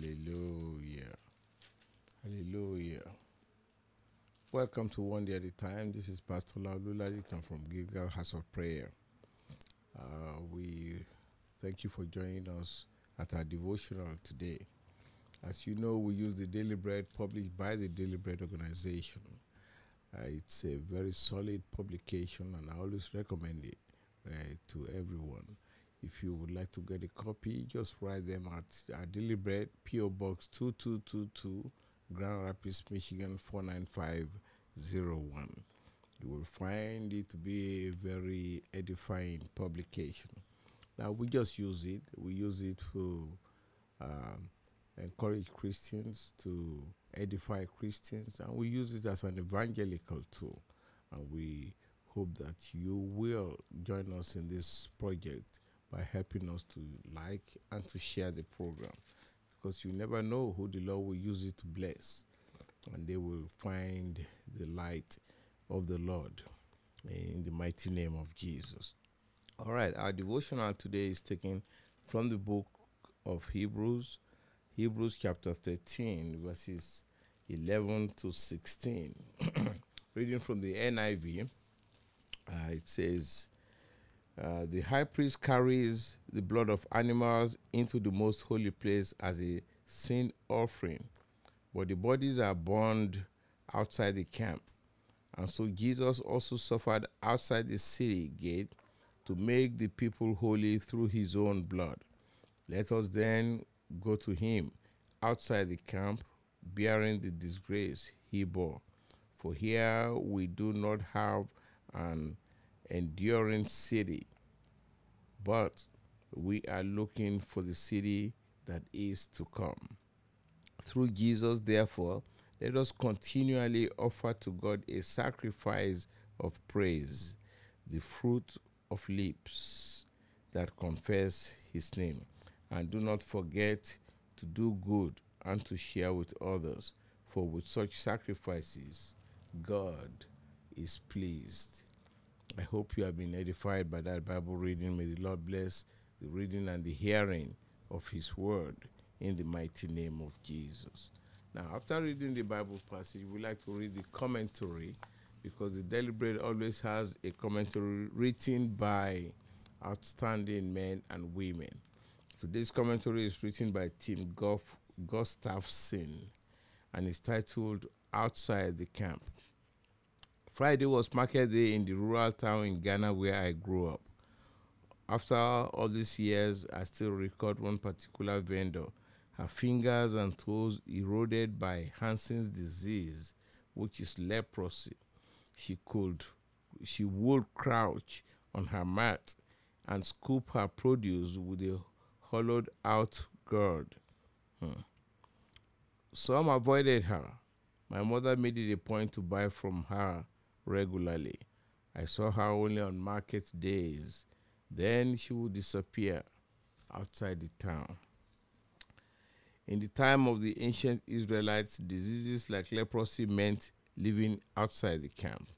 Hallelujah. Hallelujah. Welcome to One Day at a Time. This is Pastor Lalulajit. I'm from Gilgal House of Prayer. We thank you for joining us at our devotional today. As you know, we use the Daily Bread published by the Daily Bread Organization. It's a very solid publication, and I always recommend it to everyone. If you would like to get a copy, just write them at our Daily Bread, P.O. Box 2222, Grand Rapids, Michigan 49501. You will find it to be a very edifying publication. Now, we just use it. We use it to encourage Christians, to edify Christians, and we use it as an evangelical tool. And we hope that you will join us in this project by helping us to like and to share the program, because you never know who the Lord will use it to bless, and they will find the light of the Lord in the mighty name of Jesus. All right, our devotional today is taken from the book of Hebrews, Hebrews chapter 13, verses 11 to 16. Reading from the NIV, it says, the high priest carries the blood of animals into the most holy place as a sin offering, but the bodies are burned outside the camp. And so Jesus also suffered outside the city gate to make the people holy through his own blood. Let us then go to him outside the camp, bearing the disgrace he bore. For here we do not have an enduring city, but we are looking for the city that is to come. Through Jesus, therefore, let us continually offer to God a sacrifice of praise, the fruit of lips that confess his name. And do not forget to do good and to share with others, for with such sacrifices, God is pleased. I hope you have been edified by that Bible reading. May the Lord bless the reading and the hearing of his word in the mighty name of Jesus. Now, after reading the Bible passage, we like to read the commentary, because the Daily Bread always has a commentary written by outstanding men and women. Today's commentary is written by Tim Gustafson and is titled Outside the Camp. Friday was market day in the rural town in Ghana where I grew up. After all these years, I still record one particular vendor, her fingers and toes eroded by Hansen's disease, which is leprosy. She would crouch on her mat and scoop her produce with a hollowed-out gourd. Some avoided her. My mother made it a point to buy from her regularly. I saw her only on market days. Then she would disappear outside the town. In the time of the ancient Israelites, diseases like leprosy meant living outside the camp.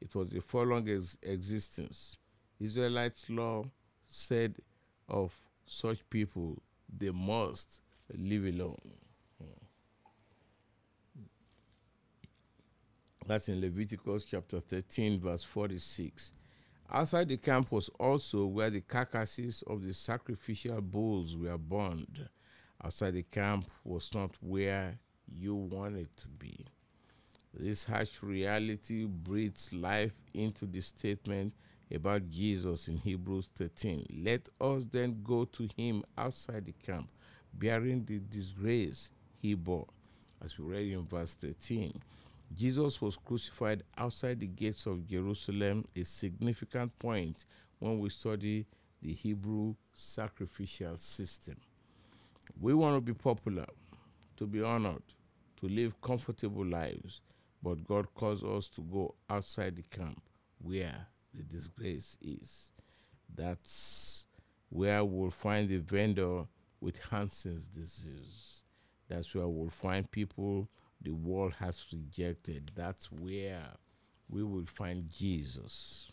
It was a forlorn existence. Israelites' law said of such people, they must live alone. That's in Leviticus chapter 13, verse 46. Outside the camp was also where the carcasses of the sacrificial bulls were burned. Outside the camp was not where you wanted to be. This harsh reality breathes life into the statement about Jesus in Hebrews 13. Let us then go to him outside the camp, bearing the disgrace he bore. As we read in verse 13, Jesus was crucified outside the gates of Jerusalem, a significant point when we study the Hebrew sacrificial system. We want to be popular, to be honored, to live comfortable lives, but God calls us to go outside the camp where the disgrace is. That's where we'll find the vendor with Hansen's disease. That's where we'll find people the world has rejected. That's where we will find Jesus.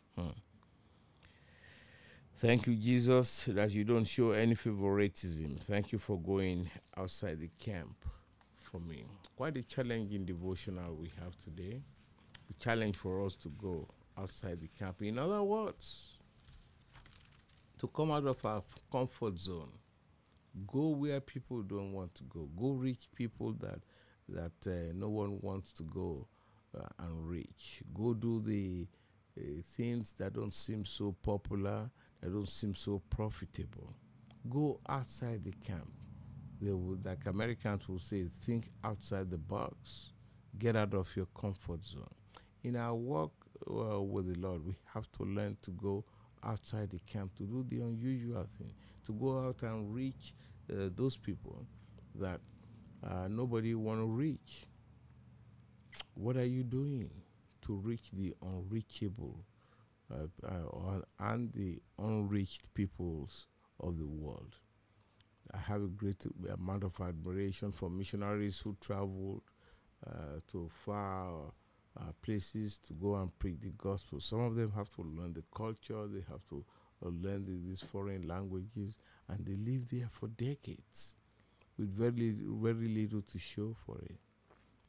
Thank you, Jesus, that you don't show any favoritism. Thank you for going outside the camp for me. Quite a challenging devotional we have today. A challenge for us to go outside the camp. In other words, to come out of our comfort zone. Go where people don't want to go. Go reach people that no one wants to go and reach. Go do the things that don't seem so popular, that don't seem so profitable. Go outside the camp. They would, like Americans will say, think outside the box. Get out of your comfort zone. In our work with the Lord, we have to learn to go outside the camp, to do the unusual thing, to go out and reach those people that nobody want to reach. What are you doing to reach the unreachable and the unreached peoples of the world? I have a great amount of admiration for missionaries who traveled to far places to go and preach the gospel. Some of them have to learn the culture, they have to learn these foreign languages, and they live there for decades with very little to show for it.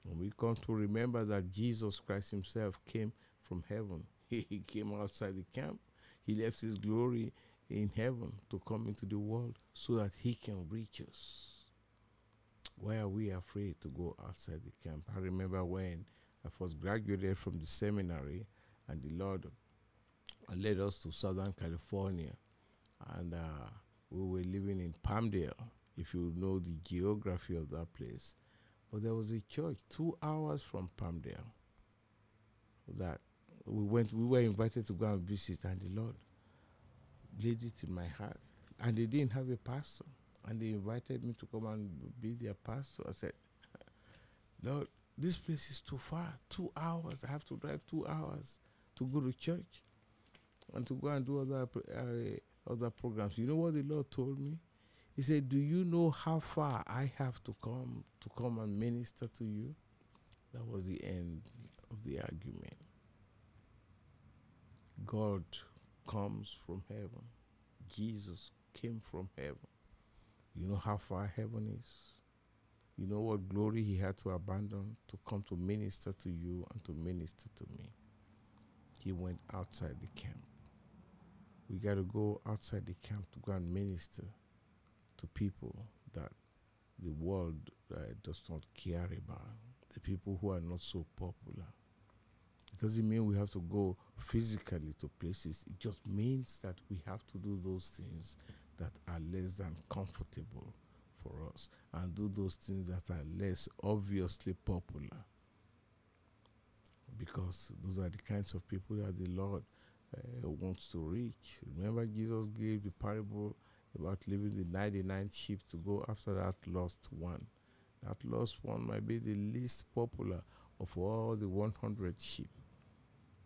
And we come to remember that Jesus Christ himself came from heaven. He came outside the camp. He left his glory in heaven to come into the world so that he can reach us. Why are we afraid to go outside the camp? I remember when I first graduated from the seminary and the Lord led us to Southern California, and we were living in Palmdale, if you know the geography of that place. But there was a church 2 hours from Palmdale that we were invited to go and visit, and the Lord laid it in my heart. And they didn't have a pastor, and they invited me to come and be their pastor. I said, Lord, this place is too far, 2 hours. I have to drive 2 hours to go to church and to go and do other programs. You know what the Lord told me? He said, do you know how far I have to come and minister to you? That was the end of the argument. God comes from heaven. Jesus came from heaven. You know how far heaven is? You know what glory he had to abandon to come to minister to you and to minister to me? He went outside the camp. We got to go outside the camp to go and minister to people that the world does not care about, the people who are not so popular. It doesn't mean we have to go physically to places. It just means that we have to do those things that are less than comfortable for us, and do those things that are less obviously popular, because those are the kinds of people that the Lord wants to reach. Remember, Jesus gave the parable about leaving the 99 sheep to go after that lost one. That lost one might be the least popular of all the 100 sheep.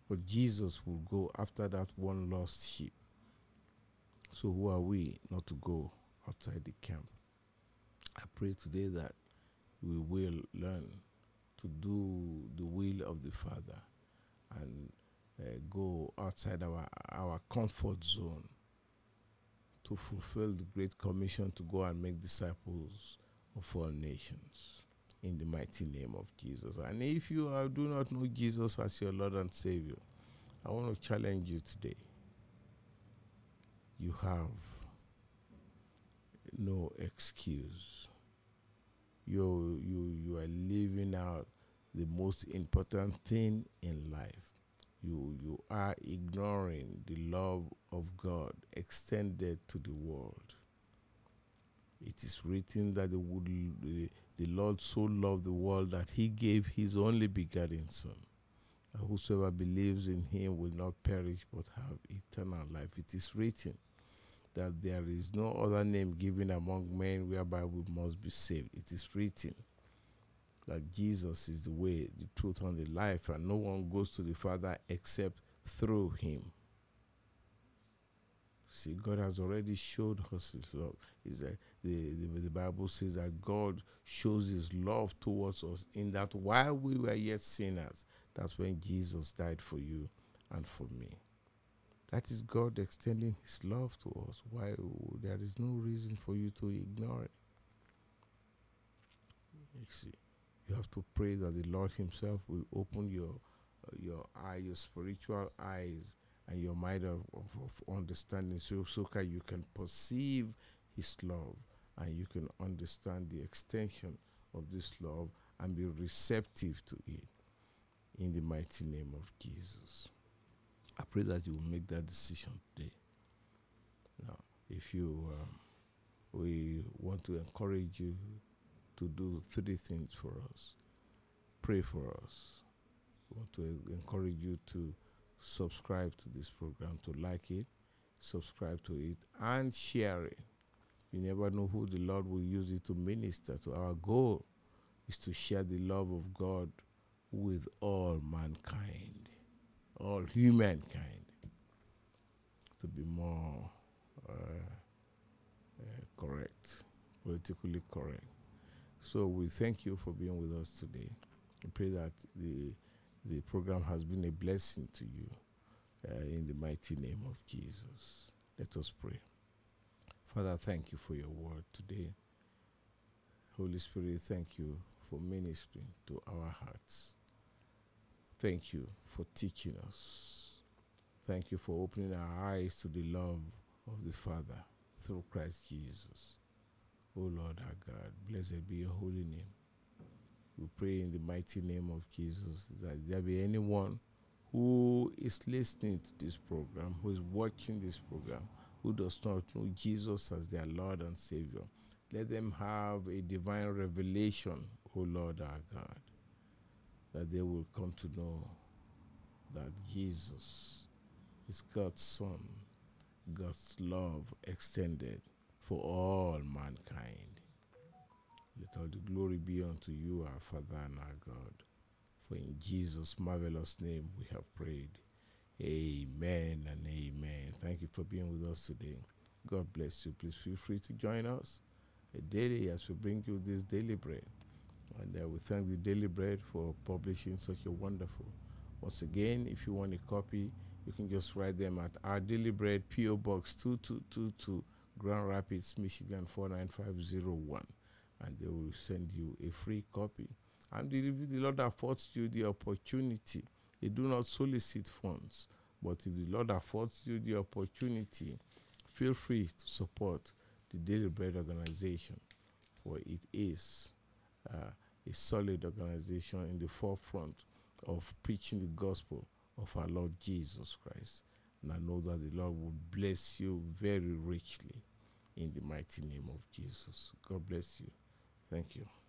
But Jesus will go after that one lost sheep. So who are we not to go outside the camp? I pray today that we will learn to do the will of the Father and go outside our comfort zone to fulfill the Great Commission to go and make disciples of all nations in the mighty name of Jesus. And if you do not know Jesus as your Lord and Savior, I want to challenge you today. You have no excuse. You are leaving out the most important thing in life. You are ignoring the love of God extended to the world. It is written that the Lord so loved the world that he gave his only begotten Son. And whosoever believes in him will not perish but have eternal life. It is written that there is no other name given among men whereby we must be saved. It is written that Jesus is the way, the truth, and the life, and no one goes to the Father except through him. See, God has already showed us his love. The Bible says that God shows his love towards us in that while we were yet sinners, that's when Jesus died for you and for me. That is God extending His love to us. Why? There is no reason for you to ignore it. You see, you have to pray that the Lord Himself will open your spiritual eyes and your mind of understanding, so that you can perceive His love and you can understand the extension of this love and be receptive to it. In the mighty name of Jesus, I pray that you will make that decision today. Now, if you, we want to encourage you to do three things for us. Pray for us. We want to encourage you to subscribe to this program, to like it, subscribe to it, and share it. You never know who the Lord will use it to minister to. Our goal is to share the love of God with all mankind, all humankind, to be more correct, politically correct. So we thank you for being with us today. We pray that the program has been a blessing to you in the mighty name of Jesus. Let us pray. Father, thank you for your word today. Holy Spirit, thank you for ministering to our hearts. Thank you for teaching us. Thank you for opening our eyes to the love of the Father through Christ Jesus. O Lord our God, blessed be your holy name. We pray in the mighty name of Jesus that there be anyone who is listening to this program, who is watching this program, who does not know Jesus as their Lord and Savior. Let them have a divine revelation, O Lord our God, that they will come to know that Jesus is God's Son, God's love extended for all mankind. Let all the glory be unto you, our Father and our God. For in Jesus' marvelous name we have prayed. Amen and amen. Thank you for being with us today. God bless you. Please feel free to join us daily as we bring you this Daily Bread. And we thank the Daily Bread for publishing such a wonderful. Once again, if you want a copy, you can just write them at Our Daily Bread, P.O. Box 2222. Grand Rapids, Michigan 49501, and they will send you a free copy. And the Lord affords you the opportunity. They do not solicit funds, but if the Lord affords you the opportunity, feel free to support the Daily Bread Organization, for it is a solid organization in the forefront of preaching the gospel of our Lord Jesus Christ. And I know that the Lord will bless you very richly. In the mighty name of Jesus. God bless you. Thank you.